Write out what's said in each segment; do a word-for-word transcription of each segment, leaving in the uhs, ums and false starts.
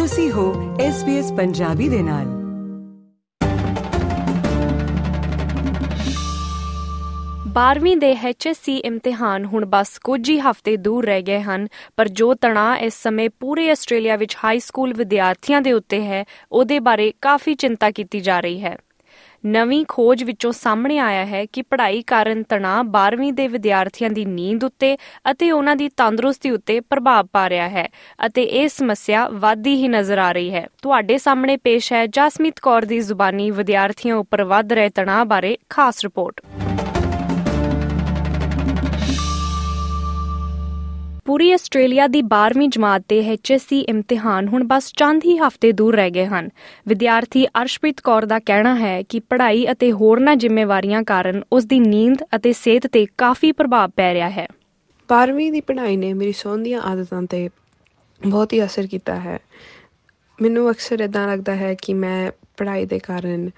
ਤੁਸੀਂ ਹੋ S B S Punjabi ਦੇ ਨਾਲ। ਬਾਰ੍ਹਵੀਂ ਦੇ ਐਚ ਐਸ ਸੀ ਇਮਤਿਹਾਨ ਹੁਣ ਬਸ ਕੁਝ ਹੀ ਹਫ਼ਤੇ ਦੂਰ ਰਹਿ ਗਏ ਹਨ, ਪਰ ਜੋ ਤਣਾਅ ਇਸ ਸਮੇਂ ਪੂਰੇ ਆਸਟ੍ਰੇਲੀਆ ਵਿੱਚ ਹਾਈ ਸਕੂਲ ਵਿਦਿਆਰਥੀਆਂ ਦੇ ਉੱਤੇ ਹੈ, ਉਹਦੇ ਬਾਰੇ ਕਾਫ਼ੀ ਚਿੰਤਾ ਕੀਤੀ ਜਾ ਰਹੀ ਹੈ। ਨਵੀਂ ਖੋਜ ਵਿੱਚੋਂ ਸਾਹਮਣੇ ਆਇਆ ਹੈ ਕਿ ਪੜ੍ਹਾਈ ਕਾਰਨ ਤਣਾਅ ਬਾਰ੍ਹਵੀਂ ਦੇ ਵਿਦਿਆਰਥੀਆਂ ਦੀ ਨੀਂਦ ਉੱਤੇ ਅਤੇ ਉਹਨਾਂ ਦੀ ਤੰਦਰੁਸਤੀ ਉੱਤੇ ਪ੍ਰਭਾਵ ਪਾ ਰਿਹਾ ਹੈ ਅਤੇ ਇਹ ਸਮੱਸਿਆ ਵੱਧਦੀ ਹੀ ਨਜ਼ਰ ਆ ਰਹੀ ਹੈ। ਤੁਹਾਡੇ ਸਾਹਮਣੇ ਪੇਸ਼ ਹੈ ਜਸਮੀਤ ਕੌਰ ਦੀ ਜ਼ੁਬਾਨੀ ਵਿਦਿਆਰਥੀਆਂ ਉੱਪਰ ਵੱਧ ਰਹੇ ਤਣਾਅ ਬਾਰੇ ਖਾਸ ਰਿਪੋਰਟ। ਪੂਰੀ ਆਸਟ੍ਰੇਲੀਆ ਦੀ ਬਾਰ੍ਹਵੀਂ ਜਮਾਤ ਦੇ ਐਚ ਐਸ ਸੀ ਇਮਤਿਹਾਨ ਹੁਣ ਬਸ ਚੰਦ ਹੀ ਹਫ਼ਤੇ ਦੂਰ ਰਹਿ ਗਏ ਹਨ। ਵਿਦਿਆਰਥੀ ਅਰਸ਼ਪ੍ਰੀਤ ਕੌਰ ਦਾ ਕਹਿਣਾ ਹੈ ਕਿ ਪੜ੍ਹਾਈ ਅਤੇ ਹੋਰਨਾਂ ਜ਼ਿੰਮੇਵਾਰੀਆਂ ਕਾਰਨ ਉਸ ਦੀ ਨੀਂਦ ਅਤੇ ਸਿਹਤ 'ਤੇ ਕਾਫ਼ੀ ਪ੍ਰਭਾਵ ਪੈ ਰਿਹਾ ਹੈ। ਬਾਰ੍ਹਵੀਂ ਦੀ ਪੜ੍ਹਾਈ ਨੇ ਮੇਰੀ ਸੌਣ ਦੀਆਂ ਆਦਤਾਂ 'ਤੇ ਬਹੁਤ ਹੀ ਅਸਰ ਕੀਤਾ ਹੈ। ਮੈਨੂੰ ਅਕਸਰ ਇੱਦਾਂ ਲੱਗਦਾ ਹੈ ਕਿ ਮੈਂ ਪੜ੍ਹਾਈ ਦੇ ਕਾਰਨ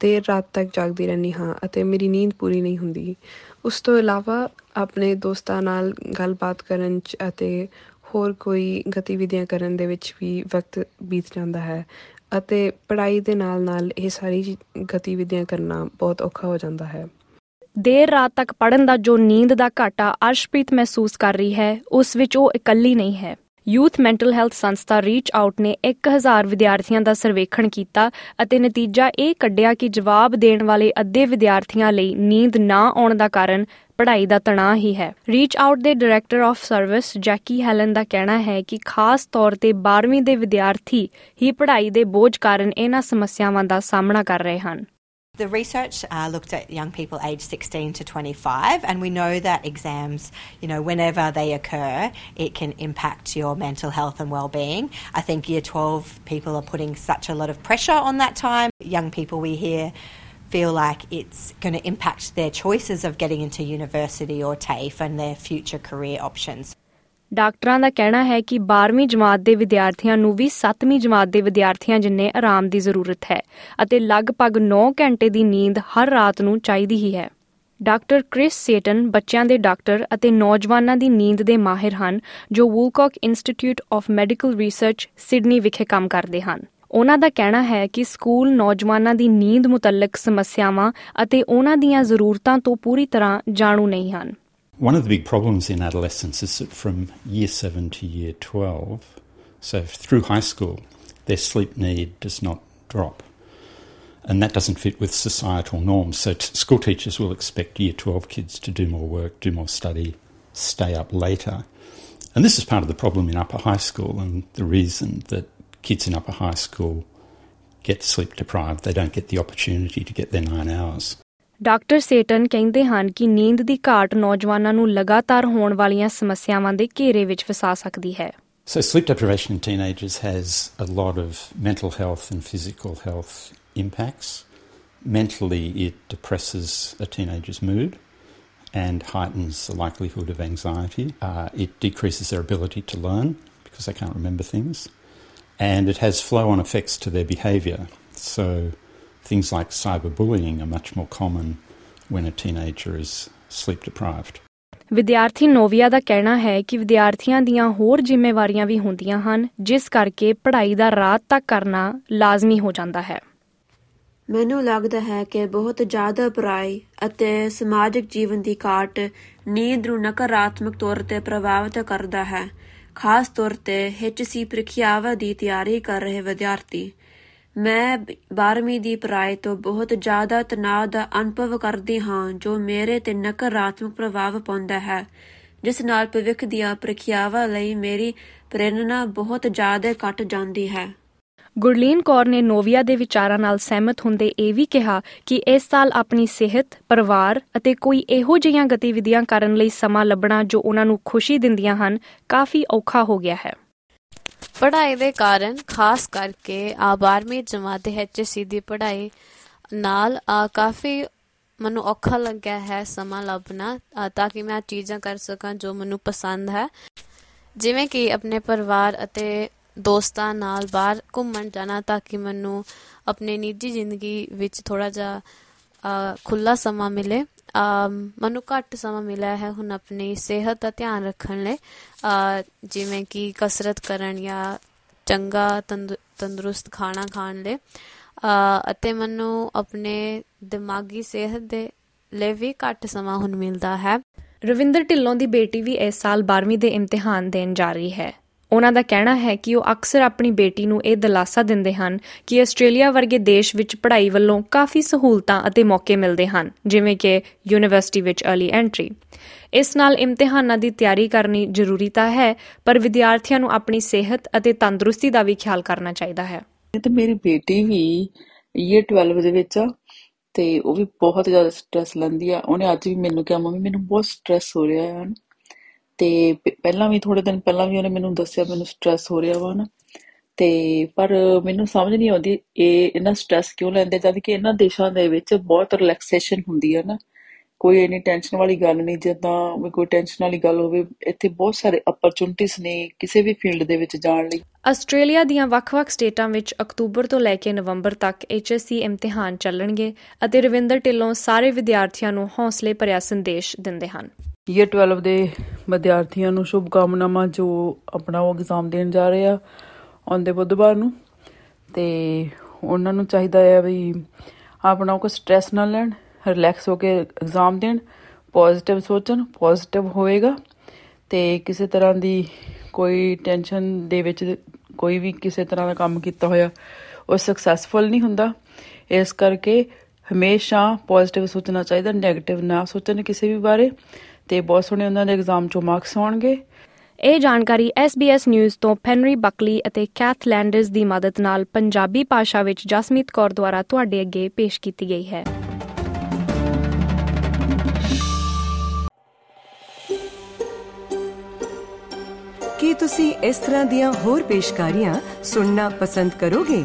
ਦੇਰ ਰਾਤ ਤੱਕ ਜਾਗਦੀ ਰਹਿੰਦੀ ਹਾਂ ਅਤੇ ਮੇਰੀ ਨੀਂਦ ਪੂਰੀ ਨਹੀਂ ਹੁੰਦੀ। ਉਸ ਤੋਂ ਇਲਾਵਾ ਆਪਣੇ ਦੋਸਤਾਂ ਨਾਲ ਗੱਲਬਾਤ ਕਰਨ 'ਚ ਅਤੇ ਹੋਰ ਕੋਈ ਗਤੀਵਿਧੀਆਂ ਕਰਨ ਦੇ ਵਿੱਚ ਵੀ ਵਕਤ ਬੀਤ ਜਾਂਦਾ ਹੈ ਅਤੇ ਪੜ੍ਹਾਈ ਦੇ ਨਾਲ ਨਾਲ ਇਹ ਸਾਰੀ ਗਤੀਵਿਧੀਆਂ ਕਰਨਾ ਬਹੁਤ ਔਖਾ ਹੋ ਜਾਂਦਾ ਹੈ। ਦੇਰ ਰਾਤ ਤੱਕ ਪੜ੍ਹਨ ਦਾ ਜੋ ਨੀਂਦ ਦਾ ਘਾਟਾ ਅਰਸ਼ਪ੍ਰੀਤ ਮਹਿਸੂਸ ਕਰ ਰਹੀ ਹੈ, ਉਸ ਵਿੱਚ ਉਹ ਇਕੱਲੀ ਨਹੀਂ ਹੈ। ਯੂਥ ਮੈਂਟਲ ਹੈਲਥ ਸੰਸਥਾ ਰੀਚ ਆਊਟ ਨੇ ਇੱਕ ਹਜ਼ਾਰ ਵਿਦਿਆਰਥੀਆਂ ਦਾ ਸਰਵੇਖਣ ਕੀਤਾ ਅਤੇ ਨਤੀਜਾ ਇਹ ਕੱਢਿਆ ਕਿ ਜਵਾਬ ਦੇਣ ਵਾਲੇ ਅੱਧੇ ਵਿਦਿਆਰਥੀਆਂ ਲਈ ਨੀਂਦ ਨਾ ਆਉਣ ਦਾ ਕਾਰਨ ਪੜ੍ਹਾਈ ਦਾ ਤਣਾਅ ਹੀ ਹੈ। ਰੀਚ ਆਊਟ ਦੇ director of service Jackie Helen ਦਾ ਕਹਿਣਾ ਹੈ ਕਿ ਖਾਸ ਤੌਰ 'ਤੇ ਬਾਰ੍ਹਵੀਂ ਦੇ ਵਿਦਿਆਰਥੀ ਹੀ ਪੜ੍ਹਾਈ ਦੇ ਬੋਝ ਕਾਰਨ ਇਹਨਾਂ ਸਮੱਸਿਆਵਾਂ ਦਾ ਸਾਹਮਣਾ ਕਰ ਰਹੇ ਹਨ। The research uh, looked at young people aged sixteen to twenty-five, and we know that exams, you know, whenever they occur, it can impact your mental health and well-being. I think year twelve people are putting such a lot of pressure on that time. Young people we hear feel like it's going to impact their choices of getting into university or TAFE and their future career options. ਡਾਕਟਰਾਂ ਦਾ ਕਹਿਣਾ ਹੈ ਕਿ ਬਾਰ੍ਹਵੀਂ ਜਮਾਤ ਦੇ ਵਿਦਿਆਰਥੀਆਂ ਨੂੰ ਵੀ ਸੱਤਵੀਂ ਜਮਾਤ ਦੇ ਵਿਦਿਆਰਥੀਆਂ ਜਿੰਨੇ ਆਰਾਮ ਦੀ ਜ਼ਰੂਰਤ ਹੈ ਅਤੇ ਲਗਭਗ ਨੌਂ ਘੰਟੇ ਦੀ ਨੀਂਦ ਹਰ ਰਾਤ ਨੂੰ ਚਾਹੀਦੀ ਹੀ ਹੈ। ਡਾਕਟਰ ਕ੍ਰਿਸ ਸੇਟਨ ਬੱਚਿਆਂ ਦੇ ਡਾਕਟਰ ਅਤੇ ਨੌਜਵਾਨਾਂ ਦੀ ਨੀਂਦ ਦੇ ਮਾਹਿਰ ਹਨ, ਜੋ Woolcock institute of medical research Sydney ਵਿਖੇ ਕੰਮ ਕਰਦੇ ਹਨ। ਉਹਨਾਂ ਦਾ ਕਹਿਣਾ ਹੈ ਕਿ ਸਕੂਲ ਨੌਜਵਾਨਾਂ ਦੀ ਨੀਂਦ ਮੁਤਲਕ ਸਮੱਸਿਆਵਾਂ ਅਤੇ ਉਹਨਾਂ ਦੀਆਂ ਜ਼ਰੂਰਤਾਂ ਤੋਂ ਪੂਰੀ ਤਰ੍ਹਾਂ ਜਾਣੂ ਨਹੀਂ ਹਨ। One of the big problems in adolescence is that from year seven to year twelve, so through high school, their sleep need does not drop. And that doesn't fit with societal norms. So t- school teachers will expect year twelve kids to do more work, do more study, stay up later. And this is part of the problem in upper high school and the reason that kids in upper high school get sleep deprived. They don't get the opportunity to get their nine hours. Doctor Seton ਕਹਿੰਦੇ ਹਨ ਕਿ ਨੀਂਦ ਦੀ ਘਾਟ ਨੌਜਵਾਨਾਂ ਨੂੰ ਲਗਾਤਾਰ ਹੋਣ ਵਾਲੀਆਂ ਸਮੱਸਿਆਵਾਂ ਦੇ ਘੇਰੇ ਵਿੱਚ ਫਸਾ ਸਕਦੀ ਹੈ। So sleep deprivation in teenagers has a lot of mental health and physical health impacts. Mentally, it depresses a teenager's mood and heightens the likelihood of anxiety. Uh, it decreases their ability to learn because they can't remember things. And it has flow-on effects to their behaviour. So things like cyberbullying are much more common when a teenager is sleep deprived. ਵਿਦਿਆਰਥੀ ਨੋਵੀਆ ਦਾ ਕਹਿਣਾ ਹੈ ਕਿ ਵਿਦਿਆਰਥੀਆਂ ਦੀਆਂ ਹੋਰ ਜ਼ਿੰਮੇਵਾਰੀਆਂ ਵੀ ਹੁੰਦੀਆਂ ਹਨ, ਜਿਸ ਕਰਕੇ ਪੜ੍ਹਾਈ ਦਾ ਰਾਤ ਤੱਕ ਕਰਨਾ ਲਾਜ਼ਮੀ ਹੋ ਜਾਂਦਾ ਹੈ। ਮੈਨੂੰ ਲੱਗਦਾ ਹੈ ਕਿ ਬਹੁਤ ਜ਼ਿਆਦਾ ਪੜ੍ਹਾਈ ਅਤੇ ਸਮਾਜਿਕ ਜੀਵਨ ਦੀ ਘਾਟ ਨੀਂਦ ਨੂੰ ਨਕਾਰਾਤਮਕ ਤੌਰ 'ਤੇ ਪ੍ਰਭਾਵਿਤ ਕਰਦਾ ਹੈ, ਖਾਸ ਤੌਰ 'ਤੇ ਐਚ ਸੀ ਪ੍ਰੀਖਿਆਵਾਂ ਦੀ ਤਿਆਰੀ ਕਰ ਰਹੇ ਵਿਦਿਆਰਥੀ। ਮੈਂ ਬਾਰ੍ਹਵੀਂ ਦੀ ਪੜ੍ਹਾਈ ਤੋਂ ਬਹੁਤ ਜ਼ਿਆਦਾ ਤਣਾਅ ਦਾ ਅਨੁਭਵ ਕਰਦੀ ਹਾਂ, ਜੋ ਮੇਰੇ 'ਤੇ ਨਕਾਰਾਤਮਕ ਪ੍ਰਭਾਵ ਪਾਉਂਦਾ ਹੈ, ਜਿਸ ਨਾਲ ਭਵਿੱਖ ਦੀਆਂ ਪ੍ਰੀਖਿਆਵਾਂ ਲਈ ਮੇਰੀ ਪ੍ਰੇਰਨਾ ਬਹੁਤ ਜ਼ਿਆਦਾ ਘਟ ਜਾਂਦੀ ਹੈ। ਗੁਰਲੀਨ ਕੌਰ ਨੇ ਨੋਵੀਆ ਦੇ ਵਿਚਾਰਾਂ ਨਾਲ ਸਹਿਮਤ ਹੁੰਦੇ ਇਹ ਵੀ ਕਿਹਾ ਕਿ ਇਸ ਸਾਲ ਆਪਣੀ ਸਿਹਤ, ਪਰਿਵਾਰ ਅਤੇ ਕੋਈ ਇਹੋ ਜਿਹੀਆਂ ਗਤੀਵਿਧੀਆਂ ਕਰਨ ਲਈ ਸਮਾਂ ਲੱਭਣਾ ਜੋ ਉਹਨਾਂ ਨੂੰ ਖੁਸ਼ੀ ਦਿੰਦੀਆਂ ਹਨ, ਕਾਫ਼ੀ ਔਖਾ ਹੋ ਗਿਆ ਹੈ। ਪੜ੍ਹਾਈ ਦੇ ਕਾਰਨ ਖਾਸ ਕਰਕੇ ਆ ਬਾਰ੍ਹਵੀਂ ਜਮਾਤ ਦੇ ਐਚ ਸੀ ਦੀ ਪੜ੍ਹਾਈ ਨਾਲ ਆ ਕਾਫ਼ੀ ਮੈਨੂੰ ਔਖਾ ਲੱਗਿਆ ਹੈ ਸਮਾਂ ਲੱਭਣਾ ਤਾਂ ਕਿ ਮੈਂ ਚੀਜ਼ਾਂ ਕਰ ਸਕਾਂ ਜੋ ਮੈਨੂੰ ਪਸੰਦ ਹੈ, ਜਿਵੇਂ ਕਿ ਆਪਣੇ ਪਰਿਵਾਰ ਅਤੇ ਦੋਸਤਾਂ ਨਾਲ ਬਾਹਰ ਘੁੰਮਣ ਜਾਣਾ, ਤਾਂ ਕਿ ਮੈਨੂੰ ਆਪਣੀ ਨਿੱਜੀ ਜ਼ਿੰਦਗੀ ਵਿੱਚ ਥੋੜ੍ਹਾ ਜਿਹਾ ਖੁੱਲ੍ਹਾ ਸਮਾਂ ਮਿਲੇ। ਮੈਨੂੰ ਘੱਟ ਸਮਾਂ ਮਿਲਿਆ ਹੈ ਹੁਣ ਆਪਣੀ ਸਿਹਤ ਦਾ ਧਿਆਨ ਰੱਖਣ ਲਈ, ਜਿਵੇਂ ਕਿ ਕਸਰਤ ਕਰਨ ਜਾਂ ਚੰਗਾ ਤੰਦ ਤੰਦਰੁਸਤ ਖਾਣਾ ਖਾਣ ਲਈ ਅਤੇ ਮੈਨੂੰ ਆਪਣੇ ਦਿਮਾਗੀ ਸਿਹਤ ਦੇ ਲਈ ਵੀ ਘੱਟ ਸਮਾਂ ਹੁਣ ਮਿਲਦਾ ਹੈ। ਰਵਿੰਦਰ ਢਿੱਲੋਂ ਦੀ ਬੇਟੀ ਵੀ ਇਸ ਸਾਲ ਬਾਰਵੀਂ ਦੇ ਇਮਤਿਹਾਨ ਦੇਣ ਜਾ ਰਹੀ ਹੈ। ਉਹਨਾਂ ਦਾ ਕਹਿਣਾ ਹੈ ਕਿ ਉਹ ਅਕਸਰ ਆਪਣੀ ਬੇਟੀ ਨੂੰ ਇਹ ਦਿਲਾਸਾ ਦਿੰਦੇ ਹਨ ਕਿ ਆਸਟ੍ਰੇਲੀਆ ਵਰਗੇ ਦੇਸ਼ ਵਿੱਚ ਪੜ੍ਹਾਈ ਵੱਲੋਂ ਕਾਫੀ ਸਹੂਲਤਾਂ ਅਤੇ ਮੌਕੇ ਮਿਲਦੇ ਹਨ, ਜਿਵੇਂ ਕਿ ਯੂਨੀਵਰਸਿਟੀ ਵਿੱਚ ਅਰਲੀ ਐਂਟਰੀ। ਇਸ ਨਾਲ ਇਮਤਿਹਾਨਾਂ ਦੀ ਤਿਆਰੀ ਕਰਨੀ ਜ਼ਰੂਰੀ ਤਾਂ ਹੈ, ਪਰ ਵਿਦਿਆਰਥੀਆਂ ਨੂੰ ਆਪਣੀ ਸਿਹਤ ਅਤੇ ਤੰਦਰੁਸਤੀ ਦਾ ਵੀ ਖਿਆਲ ਕਰਨਾ ਚਾਹੀਦਾ ਹੈ। ਤੇ ਮੇਰੀ ਬੇਟੀ ਵੀ ਈਅਰ ਬਾਰ੍ਹਵੀਂ ਦੇ ਵਿੱਚ ਆ ਤੇ ਉਹ ਵੀ ਬਹੁਤ ਜ਼ਿਆਦਾ ਸਟ੍ਰੈਸ ਲੈਂਦੀ ਆ। ਉਹਨੇ ਅੱਜ ਵੀ ਮੈਨੂੰ ਕਿਹਾ, ਮੰਮੀ ਮੈਨੂੰ ਬਹੁਤ ਸਟ੍ਰੈਸ ਹੋ ਰਿਹਾ ਹੈ। ਤੇ ਪਹਿਲਾਂ ਵੀ ਥੋੜੇ ਦਿਨ ਪਹਿਲਾਂ ਵੀ ਉਹਨੇ ਮੈਨੂੰ ਦੱਸਿਆ ਮੈਨੂੰ ਸਟ੍ਰੈਸ ਹੋ ਰਿਹਾ ਵਾ ਨਾ। ਤੇ ਪਰ ਮੈਨੂੰ ਸਮਝ ਨਹੀਂ ਆਉਂਦੀ ਇਹ ਇਹਨਾਂ ਸਟ੍ਰੈਸ ਕਿਉਂ ਲੈਂਦੇ, ਜਦ ਕਿ ਇਹਨਾਂ ਦੇਸ਼ਾਂ ਦੇ ਵਿੱਚ ਬਹੁਤ ਰਿਲੈਕਸੇਸ਼ਨ ਹੁੰਦੀ ਹੈ ਨਾ, ਕੋਈ ਇੰਨੀ ਟੈਨਸ਼ਨ ਵਾਲੀ ਗੱਲ ਨਹੀਂ। ਜਿੱਦਾਂ ਵੀ ਕੋਈ ਟੈਨਸ਼ਨ ਵਾਲੀ ਗੱਲ ਹੋਵੇ, ਇੱਥੇ ਬਹੁਤ ਸਾਰੇ ਅਪਰਚੁਨਿਟੀਜ਼ ਨੇ ਕਿਸੇ ਵੀ ਫੀਲਡ ਦੇ ਵਿੱਚ ਜਾਣ ਲਈ। ਆਸਟ੍ਰੇਲੀਆ ਦੀਆਂ ਵੱਖ-ਵੱਖ ਸਟੇਟਾਂ ਵਿੱਚ ਅਕਤੂਬਰ ਤੋਂ ਲੈ ਕੇ ਨਵੰਬਰ ਤੱਕ ਐਚ ਐਸ ਸੀ ਇਮਤਿਹਾਨ ਚੱਲਣਗੇ ਅਤੇ ਰਵਿੰਦਰ ਢਿੱਲੋਂ ਸਾਰੇ ਵਿਦਿਆਰਥੀਆਂ ਨੂੰ ਹੌਸਲੇ ਭਰਿਆ ਸੰਦੇਸ਼ ਦਿੰਦੇ ਹਨ। ਈਅਰ ਬਾਰ੍ਹਵੀਂ ਦੇ ਵਿਦਿਆਰਥੀਆਂ ਨੂੰ ਸ਼ੁਭਕਾਮਨਾਵਾਂ, ਜੋ ਆਪਣਾ ਉਹ ਐਗਜ਼ਾਮ ਦੇਣ ਜਾ ਰਹੇ ਆ ਆਉਂਦੇ ਬੁੱਧਵਾਰ ਨੂੰ। ਅਤੇ ਉਹਨਾਂ ਨੂੰ ਚਾਹੀਦਾ ਆ ਵੀ ਆਪਣਾ ਉਹ ਕੋਈ ਸਟ੍ਰੈਸ ਨਾ ਲੈਣ, ਰਿਲੈਕਸ ਹੋ ਕੇ ਐਗਜ਼ਾਮ ਦੇਣ, ਪੋਜ਼ੀਟਿਵ ਸੋਚਣ, ਪੋਜ਼ੀਟਿਵ ਹੋਏਗਾ ਅਤੇ ਕਿਸੇ ਤਰ੍ਹਾਂ ਦੀ ਕੋਈ ਟੈਨਸ਼ਨ ਦੇ ਵਿੱਚ ਕੋਈ ਵੀ ਕਿਸੇ ਤਰ੍ਹਾਂ ਦਾ ਕੰਮ ਕੀਤਾ ਹੋਇਆ ਉਹ ਸਕਸੈਸਫੁਲ ਨਹੀਂ ਹੁੰਦਾ। ਇਸ ਕਰਕੇ ਹਮੇਸ਼ਾ ਪੋਜ਼ੀਟਿਵ ਸੋਚਣਾ ਚਾਹੀਦਾ, ਨੈਗੇਟਿਵ ਨਾ ਸੋਚਣ ਕਿਸੇ ਵੀ ਬਾਰੇ। ਤੇ ਬਹੁਤ ਸੋਹਣੇ ਉਹਨਾਂ ਦੇ ਐਗਜ਼ਾਮ ਚੋਂ ਮਾਰਕਸ ਆਉਣਗੇ। ਇਹ ਜਾਣਕਾਰੀ ਐਸ ਬੀ ਐਸ ਨਿਊਜ਼ ਤੋਂ ਫੈਨਰੀ ਬਕਲੀ ਅਤੇ ਕੈਥ ਲੈਂਡਰਸ ਦੀ ਮਦਦ ਨਾਲ ਪੰਜਾਬੀ ਭਾਸ਼ਾ ਵਿੱਚ ਜਸਮੀਤ ਕੌਰ ਦੁਆਰਾ ਤੁਹਾਡੇ ਅੱਗੇ ਪੇਸ਼ ਕੀਤੀ ਗਈ ਹੈ। ਕੀ ਤੁਸੀਂ ਇਸ ਤਰ੍ਹਾਂ ਦੀਆਂ ਹੋਰ ਪੇਸ਼ਕਾਰੀਆਂ ਸੁਣਨਾ ਪਸੰਦ ਕਰੋਗੇ?